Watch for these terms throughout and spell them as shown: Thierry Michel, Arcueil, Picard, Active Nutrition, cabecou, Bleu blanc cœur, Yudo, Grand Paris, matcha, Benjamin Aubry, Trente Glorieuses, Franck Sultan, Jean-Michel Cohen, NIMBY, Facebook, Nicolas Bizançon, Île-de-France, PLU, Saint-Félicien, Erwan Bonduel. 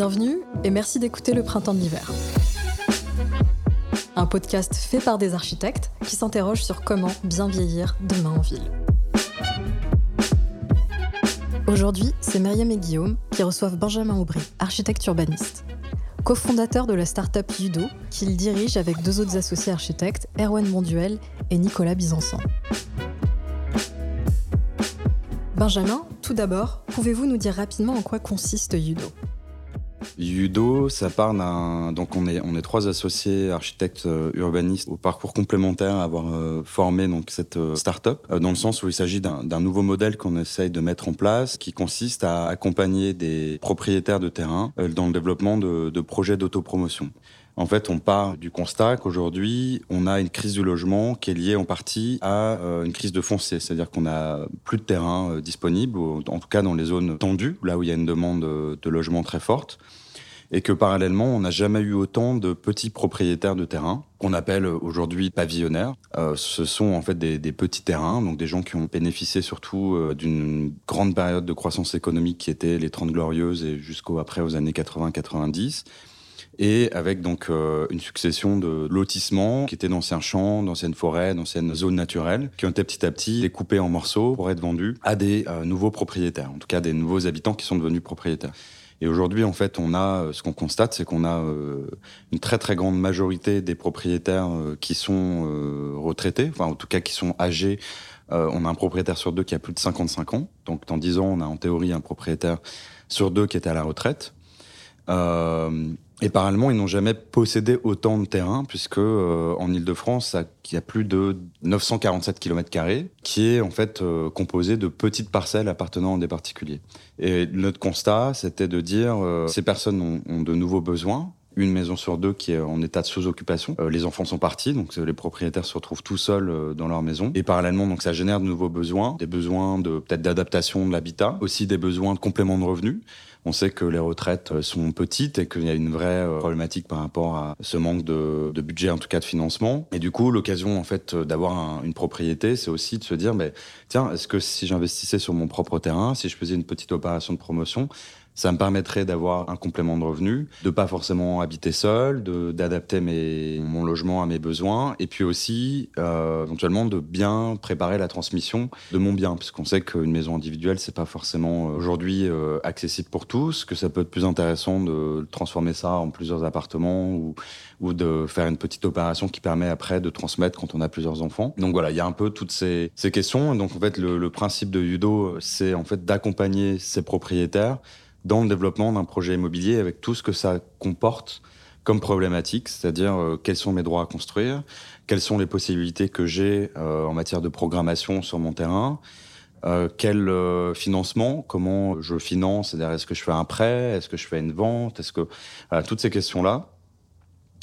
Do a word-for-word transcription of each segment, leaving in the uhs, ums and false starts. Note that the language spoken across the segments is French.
Bienvenue et merci d'écouter Le Printemps de l'Hiver. Un podcast fait par des architectes qui s'interrogent sur comment bien vieillir demain en ville. Aujourd'hui, c'est Myriam et Guillaume qui reçoivent Benjamin Aubry, architecte urbaniste, cofondateur de la start-up Yudo, qu'il dirige avec deux autres associés architectes, Erwan Bonduel et Nicolas Bizançon. Benjamin, tout d'abord, pouvez-vous nous dire rapidement en quoi consiste Yudo ? Yudo, ça part d'un... Donc on est, on est trois associés architectes urbanistes au parcours complémentaire à avoir euh, formé donc, cette euh, start-up, euh, dans le sens où il s'agit d'un, d'un nouveau modèle qu'on essaye de mettre en place, qui consiste à accompagner des propriétaires de terrain euh, dans le développement de, de projets d'autopromotion. En fait, on part du constat qu'aujourd'hui, on a une crise du logement qui est liée en partie à une crise de foncier. C'est-à-dire qu'on n'a plus de terrain disponible, en tout cas dans les zones tendues, là où il y a une demande de logement très forte. Et que parallèlement, on n'a jamais eu autant de petits propriétaires de terrain, qu'on appelle aujourd'hui pavillonnaires. Euh, ce sont en fait des, des petits terrains, donc des gens qui ont bénéficié surtout euh, d'une grande période de croissance économique qui était les Trente Glorieuses et jusqu'au après aux années quatre-vingts quatre-vingt-dix. Et avec donc euh, une succession de lotissements qui étaient d'anciens champs, d'anciennes forêts, d'anciennes zones naturelles, qui ont été petit à petit découpés en morceaux pour être vendus à des euh, nouveaux propriétaires, en tout cas des nouveaux habitants qui sont devenus propriétaires. Et aujourd'hui, en fait, on a, ce qu'on constate, c'est qu'on a euh, une très très grande majorité des propriétaires euh, qui sont euh, retraités, enfin en tout cas qui sont âgés. Euh, on a un propriétaire sur deux qui a plus de cinquante-cinq ans, donc dans dix ans, on a en théorie un propriétaire sur deux qui est à la retraite. Euh, Et parallèlement, ils n'ont jamais possédé autant de terrain, puisque euh, en Île-de-France, il y a plus de neuf cent quarante-sept kilomètres carrés, qui est en fait euh, composé de petites parcelles appartenant à des particuliers. Et notre constat, c'était de dire euh, ces personnes ont, ont de nouveaux besoins, une maison sur deux qui est en état de sous-occupation, euh, les enfants sont partis, donc les propriétaires se retrouvent tout seuls euh, dans leur maison. Et parallèlement, donc ça génère de nouveaux besoins, des besoins de peut-être d'adaptation de l'habitat, aussi des besoins de complément de revenus. On sait que les retraites sont petites et qu'il y a une vraie problématique par rapport à ce manque de, de budget, en tout cas de financement. Et du coup, l'occasion en fait d'avoir un, une propriété, c'est aussi de se dire, mais, tiens, est-ce que si j'investissais sur mon propre terrain, si je faisais une petite opération de promotion, ça me permettrait d'avoir un complément de revenu, de pas forcément habiter seul, de, d'adapter mes, mon logement à mes besoins, et puis aussi, euh, éventuellement, de bien préparer la transmission de mon bien, puisqu'on sait qu'une maison individuelle, c'est pas forcément aujourd'hui euh, accessible pour tous, que ça peut être plus intéressant de transformer ça en plusieurs appartements ou, ou de faire une petite opération qui permet après de transmettre quand on a plusieurs enfants. Donc voilà, il y a un peu toutes ces, ces questions. Et donc en fait, le, le principe de Yudo, c'est en fait d'accompagner ses propriétaires dans le développement d'un projet immobilier avec tout ce que ça comporte comme problématique, c'est-à-dire euh, quels sont mes droits à construire, quelles sont les possibilités que j'ai euh, en matière de programmation sur mon terrain, euh, quel euh, financement, comment je finance, c'est-à-dire est-ce que je fais un prêt, est-ce que je fais une vente, est-ce que voilà, toutes ces questions-là.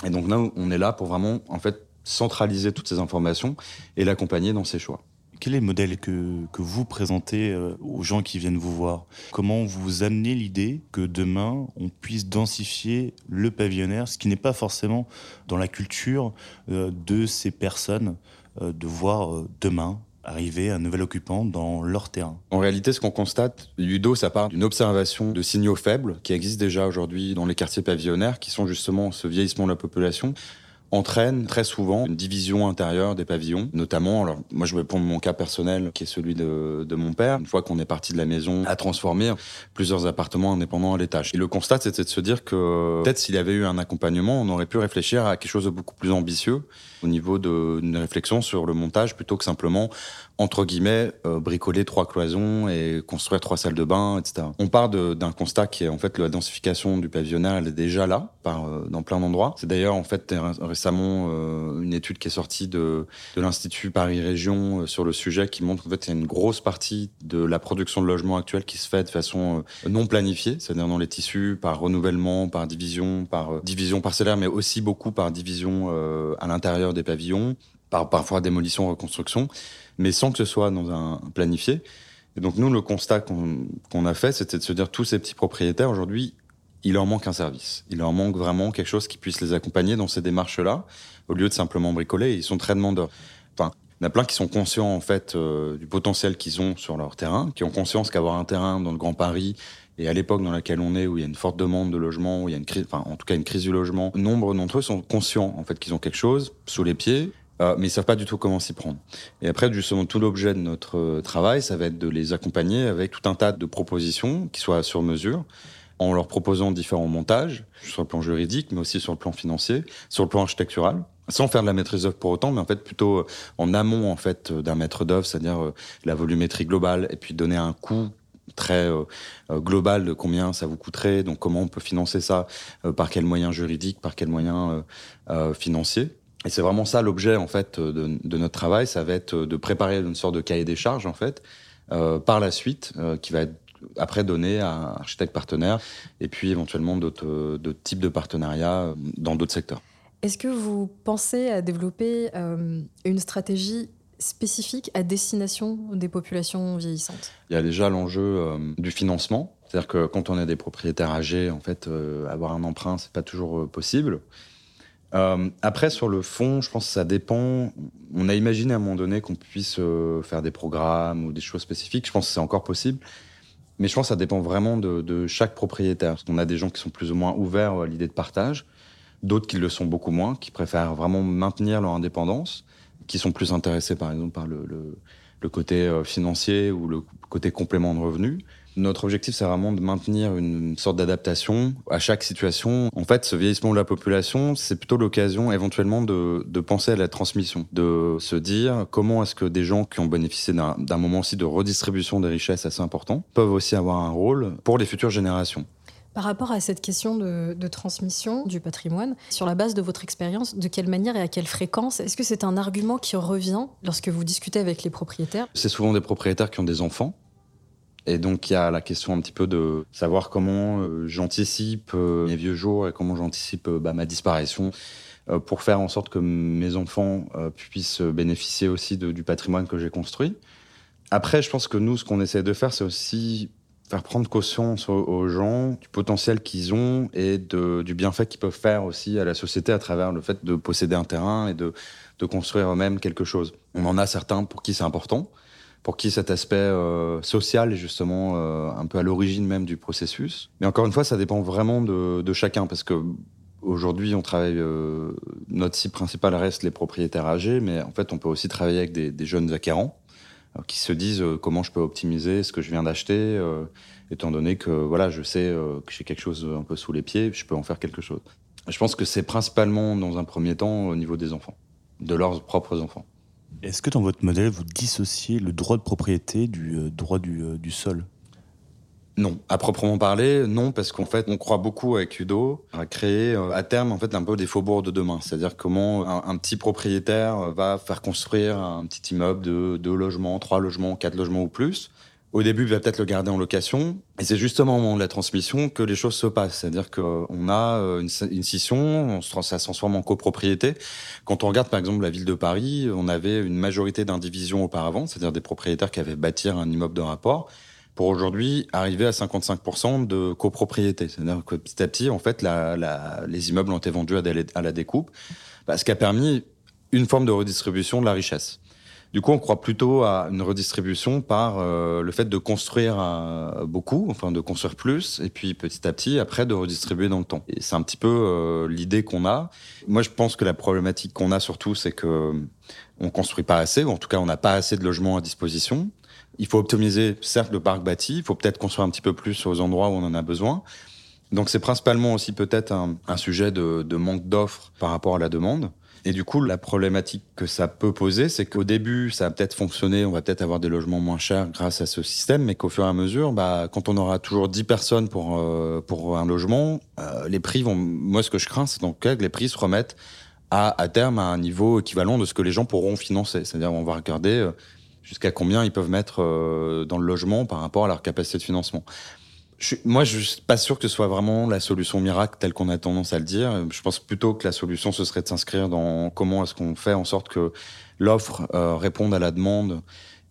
Et donc là, on est là pour vraiment en fait centraliser toutes ces informations et l'accompagner dans ses choix. Quel est le modèle que, que vous présentez aux gens qui viennent vous voir ? Comment vous amenez l'idée que demain, on puisse densifier le pavillonnaire, ce qui n'est pas forcément dans la culture de ces personnes, de voir demain arriver un nouvel occupant dans leur terrain. En réalité, ce qu'on constate, Yudo, ça part d'une observation de signaux faibles qui existent déjà aujourd'hui dans les quartiers pavillonnaires, qui sont justement ce vieillissement de la population, entraîne très souvent une division intérieure des pavillons, notamment, alors moi je vais prendre mon cas personnel qui est celui de, de mon père, une fois qu'on est parti de la maison, à transformer plusieurs appartements indépendants à l'étage. Et le constat c'était de se dire que peut-être s'il y avait eu un accompagnement, on aurait pu réfléchir à quelque chose de beaucoup plus ambitieux au niveau de, d'une réflexion sur le montage plutôt que simplement, entre guillemets, euh, bricoler trois cloisons et construire trois salles de bain, et cetera. On part de, d'un constat qui est en fait la densification du pavillonnaire, elle est déjà là, par, euh, dans plein d'endroits. C'est d'ailleurs en fait récemment euh, une étude qui est sortie de, de l'Institut Paris Région euh, sur le sujet qui montre qu'en fait il y a une grosse partie de la production de logements actuelle qui se fait de façon euh, non planifiée, c'est-à-dire dans les tissus, par renouvellement, par division, par euh, division parcellaire, mais aussi beaucoup par division euh, à l'intérieur des pavillons, par, parfois démolition, reconstruction, mais sans que ce soit dans un planifié. Et donc nous, le constat qu'on, qu'on a fait, c'était de se dire tous ces petits propriétaires, aujourd'hui, il leur manque un service. Il leur manque vraiment quelque chose qui puisse les accompagner dans ces démarches-là, au lieu de simplement bricoler. Ils sont très demandeurs. Enfin, Il y en a plein qui sont conscients en fait euh, du potentiel qu'ils ont sur leur terrain, qui ont conscience qu'avoir un terrain dans le Grand Paris et à l'époque dans laquelle on est, où il y a une forte demande de logement, où il y a une crise, enfin en tout cas une crise du logement, nombre d'entre eux sont conscients en fait qu'ils ont quelque chose sous les pieds, euh, mais ils savent pas du tout comment s'y prendre. Et après justement tout l'objet de notre travail, ça va être de les accompagner avec tout un tas de propositions qui soient sur mesure, en leur proposant différents montages, sur le plan juridique, mais aussi sur le plan financier, sur le plan architectural, sans faire de la maîtrise d'œuvre pour autant, mais en fait plutôt en amont en fait d'un maître d'œuvre, c'est-à-dire la volumétrie globale, et puis donner un coût très euh, global de combien ça vous coûterait, donc comment on peut financer ça, euh, par quels moyens juridiques, par quels moyens euh, euh, financiers. Et c'est vraiment ça l'objet en fait de, de notre travail, ça va être de préparer une sorte de cahier des charges en fait, euh, par la suite, euh, qui va être après donner à un architecte partenaire et puis éventuellement d'autres, d'autres types de partenariats dans d'autres secteurs. Est-ce que vous pensez à développer euh, une stratégie spécifique à destination des populations vieillissantes ? Il y a déjà l'enjeu euh, du financement, c'est-à-dire que quand on a des propriétaires âgés, en fait, euh, avoir un emprunt, c'est pas toujours euh, possible. Euh, après, sur le fond, je pense que ça dépend. On a imaginé à un moment donné qu'on puisse euh, faire des programmes ou des choses spécifiques. Je pense que c'est encore possible. Mais je pense que ça dépend vraiment de, de chaque propriétaire. Parce qu'on a des gens qui sont plus ou moins ouverts à l'idée de partage, d'autres qui le sont beaucoup moins, qui préfèrent vraiment maintenir leur indépendance, qui sont plus intéressés par exemple par le, le, le côté financier ou le côté complément de revenus. Notre objectif, c'est vraiment de maintenir une sorte d'adaptation à chaque situation. En fait, ce vieillissement de la population, c'est plutôt l'occasion éventuellement de, de penser à la transmission, de se dire comment est-ce que des gens qui ont bénéficié d'un, d'un moment aussi de redistribution des richesses assez important peuvent aussi avoir un rôle pour les futures générations. Par rapport à cette question de, de transmission du patrimoine, sur la base de votre expérience, de quelle manière et à quelle fréquence ? Est-ce que c'est un argument qui revient lorsque vous discutez avec les propriétaires ? C'est souvent des propriétaires qui ont des enfants. Et donc, il y a la question un petit peu de savoir comment euh, j'anticipe euh, mes vieux jours et comment j'anticipe euh, bah, ma disparition euh, pour faire en sorte que mes enfants euh, puissent bénéficier aussi de, du patrimoine que j'ai construit. Après, je pense que nous, ce qu'on essaie de faire, c'est aussi faire prendre conscience aux, aux gens du potentiel qu'ils ont et de, du bienfait qu'ils peuvent faire aussi à la société à travers le fait de posséder un terrain et de, de construire eux-mêmes quelque chose. On en a certains pour qui c'est important, pour qui cet aspect euh, social est justement euh, un peu à l'origine même du processus. Mais encore une fois, ça dépend vraiment de, de chacun, parce qu'aujourd'hui, on travaille... Euh, notre cible principale reste les propriétaires âgés, mais en fait, on peut aussi travailler avec des, des jeunes acquérants euh, qui se disent euh, comment je peux optimiser ce que je viens d'acheter, euh, étant donné que voilà, je sais euh, que j'ai quelque chose un peu sous les pieds, je peux en faire quelque chose. Je pense que c'est principalement, dans un premier temps, au niveau des enfants, de leurs propres enfants. Est-ce que dans votre modèle, vous dissociez le droit de propriété du droit du, du sol ? Non, à proprement parler, non, parce qu'en fait, on croit beaucoup avec Yudo à créer à terme en fait, un peu des faubourgs de demain. C'est-à-dire comment un, un petit propriétaire va faire construire un petit immeuble de deux logements, trois logements, quatre logements ou plus. Au début, il va peut-être le garder en location. Et c'est justement au moment de la transmission que les choses se passent. C'est-à-dire qu'on a une scission, ça se transforme en copropriété. Quand on regarde, par exemple, la ville de Paris, on avait une majorité d'indivisions auparavant, c'est-à-dire des propriétaires qui avaient bâti un immeuble de rapport, pour aujourd'hui arriver à cinquante-cinq pour cent de copropriété. C'est-à-dire que petit à petit, en fait, la, la, les immeubles ont été vendus à la découpe, ce qui a permis une forme de redistribution de la richesse. Du coup, on croit plutôt à une redistribution par euh, le fait de construire euh, beaucoup, enfin de construire plus, et puis petit à petit, après, de redistribuer dans le temps. Et c'est un petit peu euh, l'idée qu'on a. Moi, je pense que la problématique qu'on a surtout, c'est qu'on ne construit pas assez, ou en tout cas, on n'a pas assez de logements à disposition. Il faut optimiser, certes, le parc bâti, il faut peut-être construire un petit peu plus aux endroits où on en a besoin. Donc, c'est principalement aussi peut-être un, un sujet de, de manque d'offres par rapport à la demande. Et du coup, la problématique que ça peut poser, c'est qu'au début, ça va peut-être fonctionner, on va peut-être avoir des logements moins chers grâce à ce système, mais qu'au fur et à mesure, bah, quand on aura toujours dix personnes pour, euh, pour un logement, euh, les prix vont... Moi, ce que je crains, c'est dans le cas que les prix se remettent à, à terme à un niveau équivalent de ce que les gens pourront financer. C'est-à-dire on va regarder jusqu'à combien ils peuvent mettre euh, dans le logement par rapport à leur capacité de financement. Je suis, moi, je suis pas sûr que ce soit vraiment la solution miracle telle qu'on a tendance à le dire. Je pense plutôt que la solution, ce serait de s'inscrire dans comment est-ce qu'on fait en sorte que l'offre euh, réponde à la demande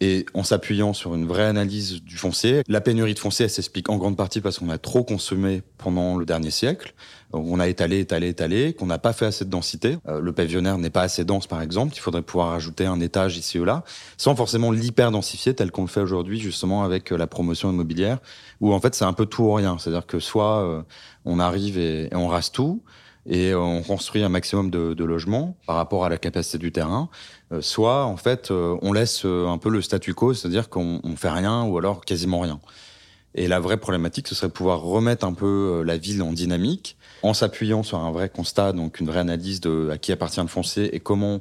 Et en s'appuyant sur une vraie analyse du foncier, la pénurie de foncier, elle s'explique en grande partie parce qu'on a trop consommé pendant le dernier siècle. On a étalé, étalé, étalé, qu'on n'a pas fait assez de densité. Le pavillonnaire n'est pas assez dense, par exemple. Il faudrait pouvoir ajouter un étage ici ou là, sans forcément l'hyper-densifier tel qu'on le fait aujourd'hui, justement, avec la promotion immobilière, où en fait, c'est un peu tout ou rien. C'est-à-dire que soit on arrive et on rase tout, et on construit un maximum de, de logements par rapport à la capacité du terrain, euh, soit en fait euh, on laisse euh, un peu le statu quo, c'est-à-dire qu'on on fait rien ou alors quasiment rien. Et la vraie problématique, ce serait de pouvoir remettre un peu euh, la ville en dynamique en s'appuyant sur un vrai constat, donc une vraie analyse de à qui appartient le foncier et comment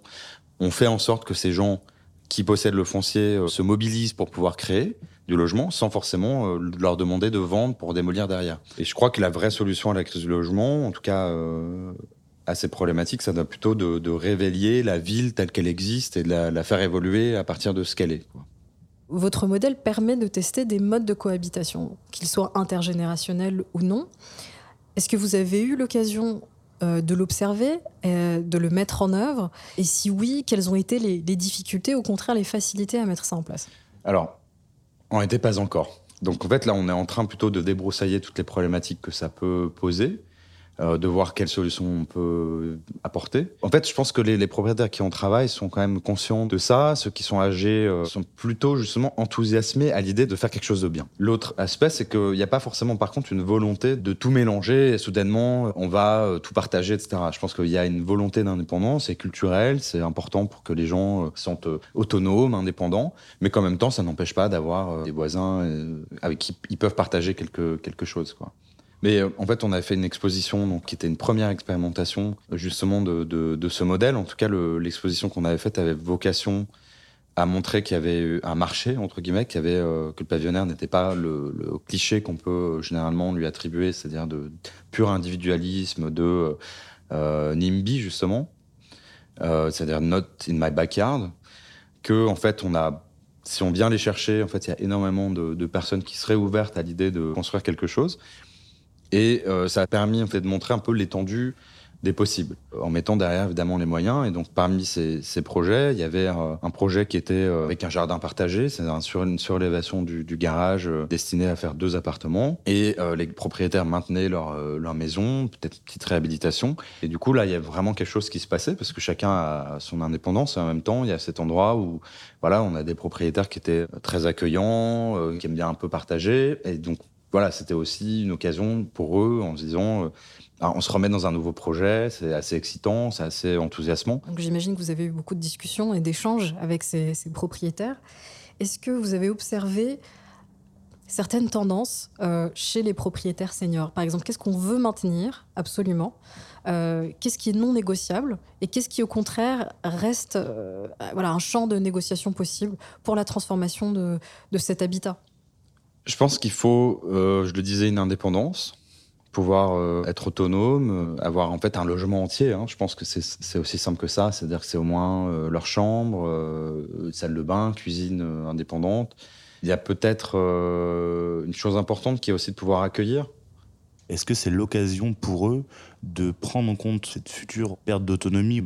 on fait en sorte que ces gens qui possèdent le foncier euh, se mobilisent pour pouvoir créer du logement sans forcément euh, leur demander de vendre pour démolir derrière. Et je crois que la vraie solution à la crise du logement, en tout cas euh, à cette problématique, ça doit plutôt de, de réveiller la ville telle qu'elle existe et de la, la faire évoluer à partir de ce qu'elle est, quoi. Votre modèle permet de tester des modes de cohabitation, qu'ils soient intergénérationnels ou non. Est-ce que vous avez eu l'occasion euh, de l'observer, euh, de le mettre en œuvre ? Et si oui, quelles ont été les, les difficultés, au contraire les facilités à mettre ça en place ? Alors, on n'était pas encore. Donc en fait, là, on est en train plutôt de débroussailler toutes les problématiques que ça peut poser, euh, de voir quelles solutions on peut apporter. En fait, je pense que les, les propriétaires qui en travaillent sont quand même conscients de ça. Ceux qui sont âgés euh, sont plutôt justement enthousiasmés à l'idée de faire quelque chose de bien. L'autre aspect, c'est qu'il n'y a pas forcément, par contre, une volonté de tout mélanger et soudainement, on va tout partager, et cetera. Je pense qu'il y a une volonté d'indépendance, c'est culturel, c'est important pour que les gens se sentent autonomes, indépendants, mais qu'en même temps, ça n'empêche pas d'avoir des voisins avec qui ils peuvent partager quelque, quelque chose, quoi. Mais en fait, on a fait une exposition donc, qui était une première expérimentation justement de, de, de ce modèle. En tout cas, le, l'exposition qu'on avait faite avait vocation à montrer qu'il y avait un marché, entre guillemets, qu'il y avait, euh, que le pavillonnaire n'était pas le, le cliché qu'on peut généralement lui attribuer, c'est-à-dire de pur individualisme, de euh, NIMBY justement, euh, c'est-à-dire « not in my backyard », que, en fait, on a... Si on vient les chercher, en fait, il y a énormément de, de personnes qui seraient ouvertes à l'idée de construire quelque chose. Et euh, ça a permis en fait, de montrer un peu l'étendue des possibles, en mettant derrière évidemment les moyens. Et donc parmi ces, ces projets, il y avait euh, un projet qui était euh, avec un jardin partagé, c'est-à-dire sur une surélévation du, du garage euh, destiné à faire deux appartements. Et euh, les propriétaires maintenaient leur, euh, leur maison, peut-être une petite réhabilitation. Et du coup là, il y a vraiment quelque chose qui se passait parce que chacun a son indépendance. Et en même temps, il y a cet endroit où voilà, on a des propriétaires qui étaient très accueillants, euh, qui aiment bien un peu partager. Et donc voilà, c'était aussi une occasion pour eux en se disant euh, on se remet dans un nouveau projet, c'est assez excitant, c'est assez enthousiasmant. Donc j'imagine que vous avez eu beaucoup de discussions et d'échanges avec ces, ces propriétaires. Est-ce que vous avez observé certaines tendances euh, chez les propriétaires seniors ? Par exemple, qu'est-ce qu'on veut maintenir absolument ? euh, Qu'est-ce qui est non négociable ? Et qu'est-ce qui, au contraire, reste euh, voilà, un champ de négociation possible pour la transformation de, de cet habitat ? Je pense qu'il faut, euh, je le disais, une indépendance, pouvoir euh, être autonome, euh, avoir en fait un logement entier. Hein. Je pense que c'est, c'est aussi simple que ça, c'est-à-dire que c'est au moins euh, leur chambre, euh, salle de bain, cuisine euh, indépendante. Il y a peut-être euh, une chose importante qui est aussi de pouvoir accueillir. Est-ce que c'est l'occasion pour eux de prendre en compte cette future perte d'autonomie ?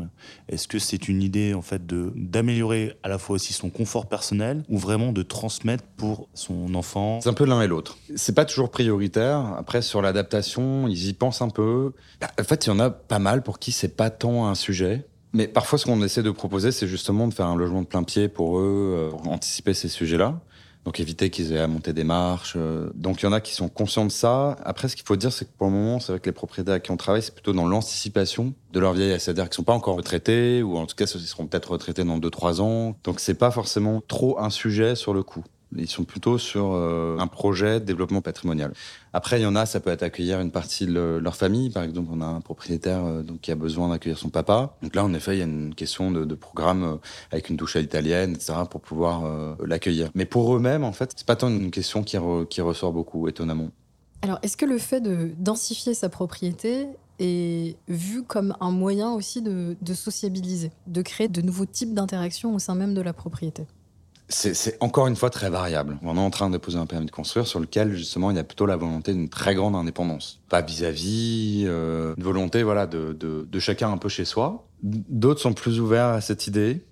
Est-ce que c'est une idée en fait, de, d'améliorer à la fois aussi son confort personnel ou vraiment de transmettre pour son enfant ? C'est un peu l'un et l'autre. C'est pas toujours prioritaire. Après, sur l'adaptation, ils y pensent un peu. Bah, en fait, il y en a pas mal pour qui c'est pas tant un sujet. Mais parfois, ce qu'on essaie de proposer, c'est justement de faire un logement de plein pied pour eux, pour anticiper ces sujets-là. Donc éviter qu'ils aient à monter des marches. Donc il y en a qui sont conscients de ça. Après, ce qu'il faut dire, c'est que pour le moment, c'est vrai que les propriétaires à qui on travaille, c'est plutôt dans l'anticipation de leur vieillesse. C'est-à-dire qu'ils ne sont pas encore retraités, ou en tout cas, ils seront peut-être retraités dans deux à trois ans. Donc ce n'est pas forcément trop un sujet sur le coup. Ils sont plutôt sur euh, un projet de développement patrimonial. Après, il y en a, ça peut être accueillir une partie de le, leur famille. Par exemple, on a un propriétaire euh, donc, qui a besoin d'accueillir son papa. Donc là, en effet, il y a une question de, de programme euh, avec une douche à l'italienne, et cetera, pour pouvoir euh, l'accueillir. Mais pour eux-mêmes, en fait, c'est pas tant une question qui, re, qui ressort beaucoup, étonnamment. Alors, est-ce que le fait de densifier sa propriété est vu comme un moyen aussi de, de sociabiliser, de créer de nouveaux types d'interactions au sein même de la propriété ? C'est, c'est encore une fois très variable. On est en train de poser un permis de construire sur lequel, justement, il y a plutôt la volonté d'une très grande indépendance. Pas vis-à-vis, euh, une volonté voilà, de, de, de chacun un peu chez soi. D'autres sont plus ouverts à cette idée.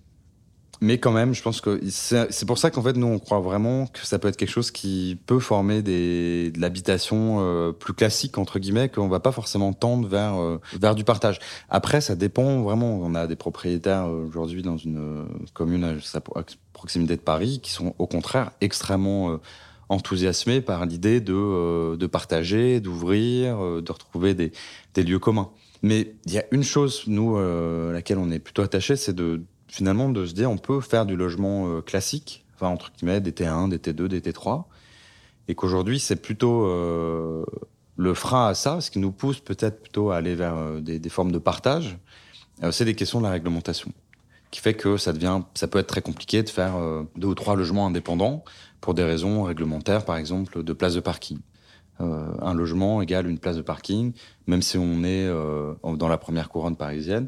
Mais quand même, je pense que c'est, c'est pour ça qu'en fait, nous, on croit vraiment que ça peut être quelque chose qui peut former des, de l'habitation euh, plus classique, entre guillemets, qu'on ne va pas forcément tendre vers, euh, vers du partage. Après, ça dépend vraiment. On a des propriétaires aujourd'hui dans une commune à, à proximité de Paris qui sont au contraire extrêmement euh, enthousiasmés par l'idée de, euh, de partager, d'ouvrir, euh, de retrouver des, des lieux communs. Mais il y a une chose, nous, euh, à laquelle on est plutôt attachés, c'est de finalement, de se dire, on peut faire du logement euh, classique, enfin, entre guillemets, des T un, des T deux, des T trois, et qu'aujourd'hui, c'est plutôt euh, le frein à ça, ce qui nous pousse peut-être plutôt à aller vers euh, des, des formes de partage, euh, c'est des questions de la réglementation, qui fait que ça devient, ça peut être très compliqué de faire euh, deux ou trois logements indépendants pour des raisons réglementaires, par exemple, de place de parking. Euh, un logement égale une place de parking, même si on est euh, dans la première couronne parisienne,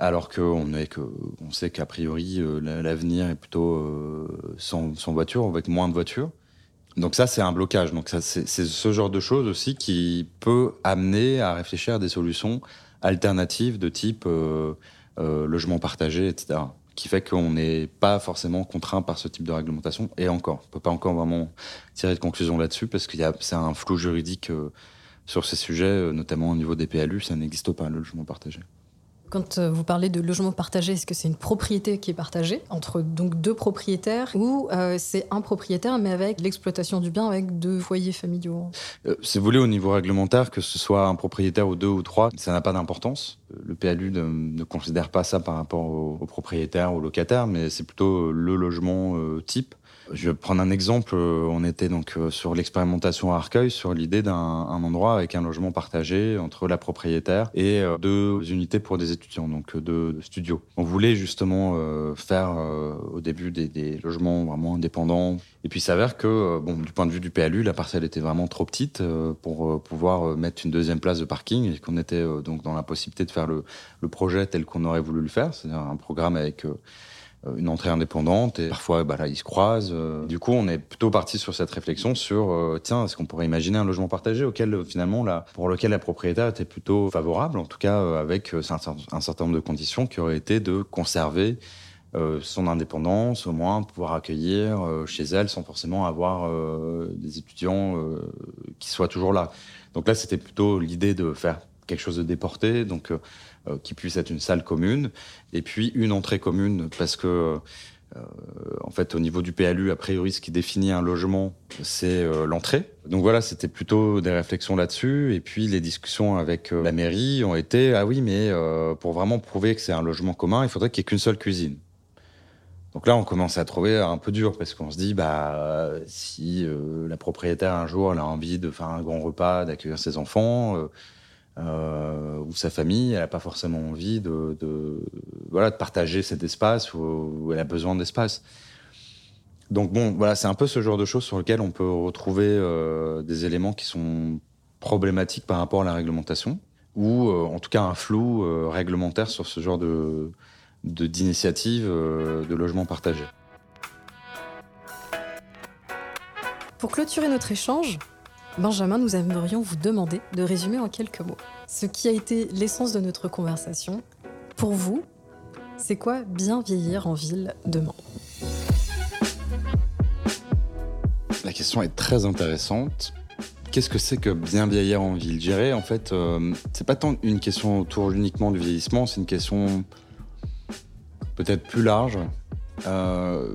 alors qu'on est que, on sait qu'a priori, euh, l'avenir est plutôt euh, sans, sans voiture, avec moins de voitures. Donc ça, c'est un blocage. Donc ça, c'est, c'est ce genre de choses aussi qui peut amener à réfléchir à des solutions alternatives de type euh, euh, logement partagé, et cetera, qui fait qu'on n'est pas forcément contraint par ce type de réglementation. Et encore, on ne peut pas encore vraiment tirer de conclusion là-dessus, parce qu'il y a, c'est un flou juridique euh, sur ces sujets, euh, notamment au niveau des P L U, ça n'existe pas, le logement partagé. Quand vous parlez de logement partagé, est-ce que c'est une propriété qui est partagée entre donc deux propriétaires ou euh, c'est un propriétaire mais avec l'exploitation du bien avec deux foyers familiaux ? euh, Si vous voulez, au niveau réglementaire, que ce soit un propriétaire ou deux ou trois, ça n'a pas d'importance. Le P L U ne, ne considère pas ça par rapport aux au propriétaires, aux locataires, mais c'est plutôt le logement euh, type. Je vais prendre un exemple. On était donc sur l'expérimentation à Arcueil, sur l'idée d'un un endroit avec un logement partagé entre la propriétaire et deux unités pour des étudiants, donc deux studios. On voulait justement faire au début des, des logements vraiment indépendants. Et puis il s'avère que, bon, du point de vue du P L U, la parcelle était vraiment trop petite pour pouvoir mettre une deuxième place de parking et qu'on était donc dans l'impossibilité de faire le, le projet tel qu'on aurait voulu le faire. C'est-à-dire un programme avec une entrée indépendante, et parfois, bah là, ils se croisent. Du coup, on est plutôt parti sur cette réflexion sur, euh, tiens, est-ce qu'on pourrait imaginer un logement partagé auquel, finalement, la, pour lequel la propriétaire était plutôt favorable, en tout cas, euh, avec un, un certain nombre de conditions qui auraient été de conserver euh, son indépendance, au moins pouvoir accueillir euh, chez elle sans forcément avoir euh, des étudiants euh, qui soient toujours là. Donc là, c'était plutôt l'idée de faire quelque chose de déporté, donc euh, qui puisse être une salle commune, et puis une entrée commune, parce que, euh, en fait, au niveau du P L U, a priori, ce qui définit un logement, c'est euh, l'entrée. Donc voilà, c'était plutôt des réflexions là-dessus, et puis les discussions avec euh, la mairie ont été, ah oui, mais euh, pour vraiment prouver que c'est un logement commun, il faudrait qu'il n'y ait qu'une seule cuisine. Donc là, on commence à trouver un peu dur, parce qu'on se dit, bah, si euh, la propriétaire, un jour, elle a envie de faire un grand repas, d'accueillir ses enfants... Euh, Euh, ou sa famille, elle n'a pas forcément envie de, de, voilà, de partager cet espace où, où elle a besoin d'espace. Donc bon, voilà, c'est un peu ce genre de choses sur lesquelles on peut retrouver euh, des éléments qui sont problématiques par rapport à la réglementation, ou euh, en tout cas un flou euh, réglementaire sur ce genre de, de, d'initiative euh, de logement partagé. Pour clôturer notre échange, Benjamin, nous aimerions vous demander de résumer en quelques mots ce qui a été l'essence de notre conversation. Pour vous, c'est quoi bien vieillir en ville demain ? La question est très intéressante. Qu'est-ce que c'est que bien vieillir en ville ? Je dirais, en fait, euh, c'est pas tant une question autour uniquement du vieillissement, c'est une question peut-être plus large. Euh,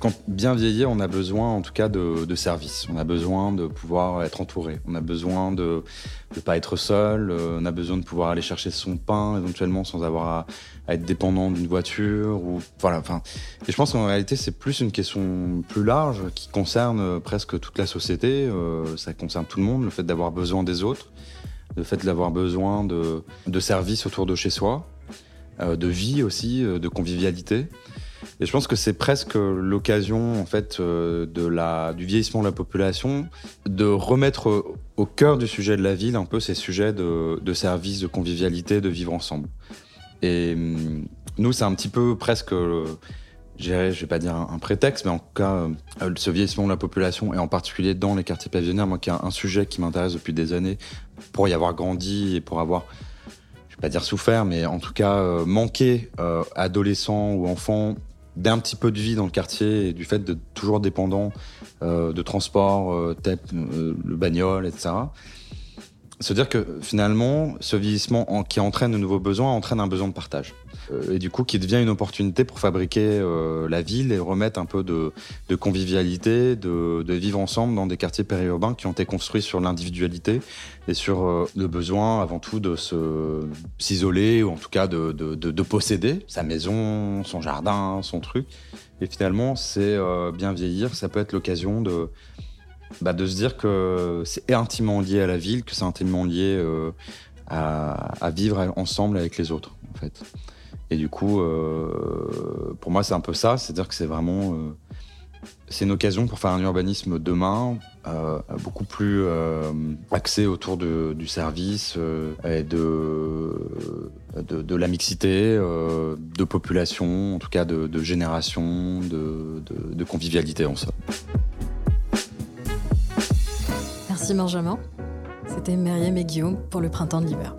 Quand bien vieillir, on a besoin en tout cas de, de services. On a besoin de pouvoir être entouré. On a besoin de ne pas être seul. On a besoin de pouvoir aller chercher son pain éventuellement sans avoir à, à être dépendant d'une voiture. Ou, voilà, enfin, et je pense qu'en réalité, c'est plus une question plus large qui concerne presque toute la société. Euh, ça concerne tout le monde, le fait d'avoir besoin des autres, le fait d'avoir besoin de, de services autour de chez soi, euh, de vie aussi, euh, de convivialité. Et je pense que c'est presque l'occasion, en fait, de la, du vieillissement de la population, de remettre au cœur du sujet de la ville un peu ces sujets de, de service, de convivialité, de vivre ensemble. Et nous, c'est un petit peu presque, je ne vais pas dire un prétexte, mais en tout cas, ce vieillissement de la population, et en particulier dans les quartiers pavillonnaires, moi, qui est un sujet qui m'intéresse depuis des années, pour y avoir grandi et pour avoir... pas dire souffert, mais en tout cas euh, manqué, euh, adolescent ou enfant, d'un petit peu de vie dans le quartier et du fait de toujours dépendant euh, de transport, euh, tête, euh, le bagnole, et cetera. Se dire que finalement, ce vieillissement en, qui entraîne de nouveaux besoins entraîne un besoin de partage. Euh, et du coup, qui devient une opportunité pour fabriquer euh, la ville et remettre un peu de, de convivialité, de, de vivre ensemble dans des quartiers périurbains qui ont été construits sur l'individualité et sur euh, le besoin avant tout de se, s'isoler ou en tout cas de, de, de, de posséder sa maison, son jardin, son truc. Et finalement, c'est euh, bien vieillir, ça peut être l'occasion de... Bah de se dire que c'est intimement lié à la ville, que c'est intimement lié euh, à, à vivre ensemble avec les autres, en fait. Et du coup, euh, pour moi, c'est un peu ça, c'est-à-dire que c'est vraiment... Euh, c'est une occasion pour faire un urbanisme demain, euh, beaucoup plus euh, axé autour de, du service, euh, et de, de, de la mixité, euh, de population, en tout cas de, de génération, de, de, de convivialité, en somme. Merci Benjamin, c'était Myriam et Guillaume pour le Printemps de l'Hiver.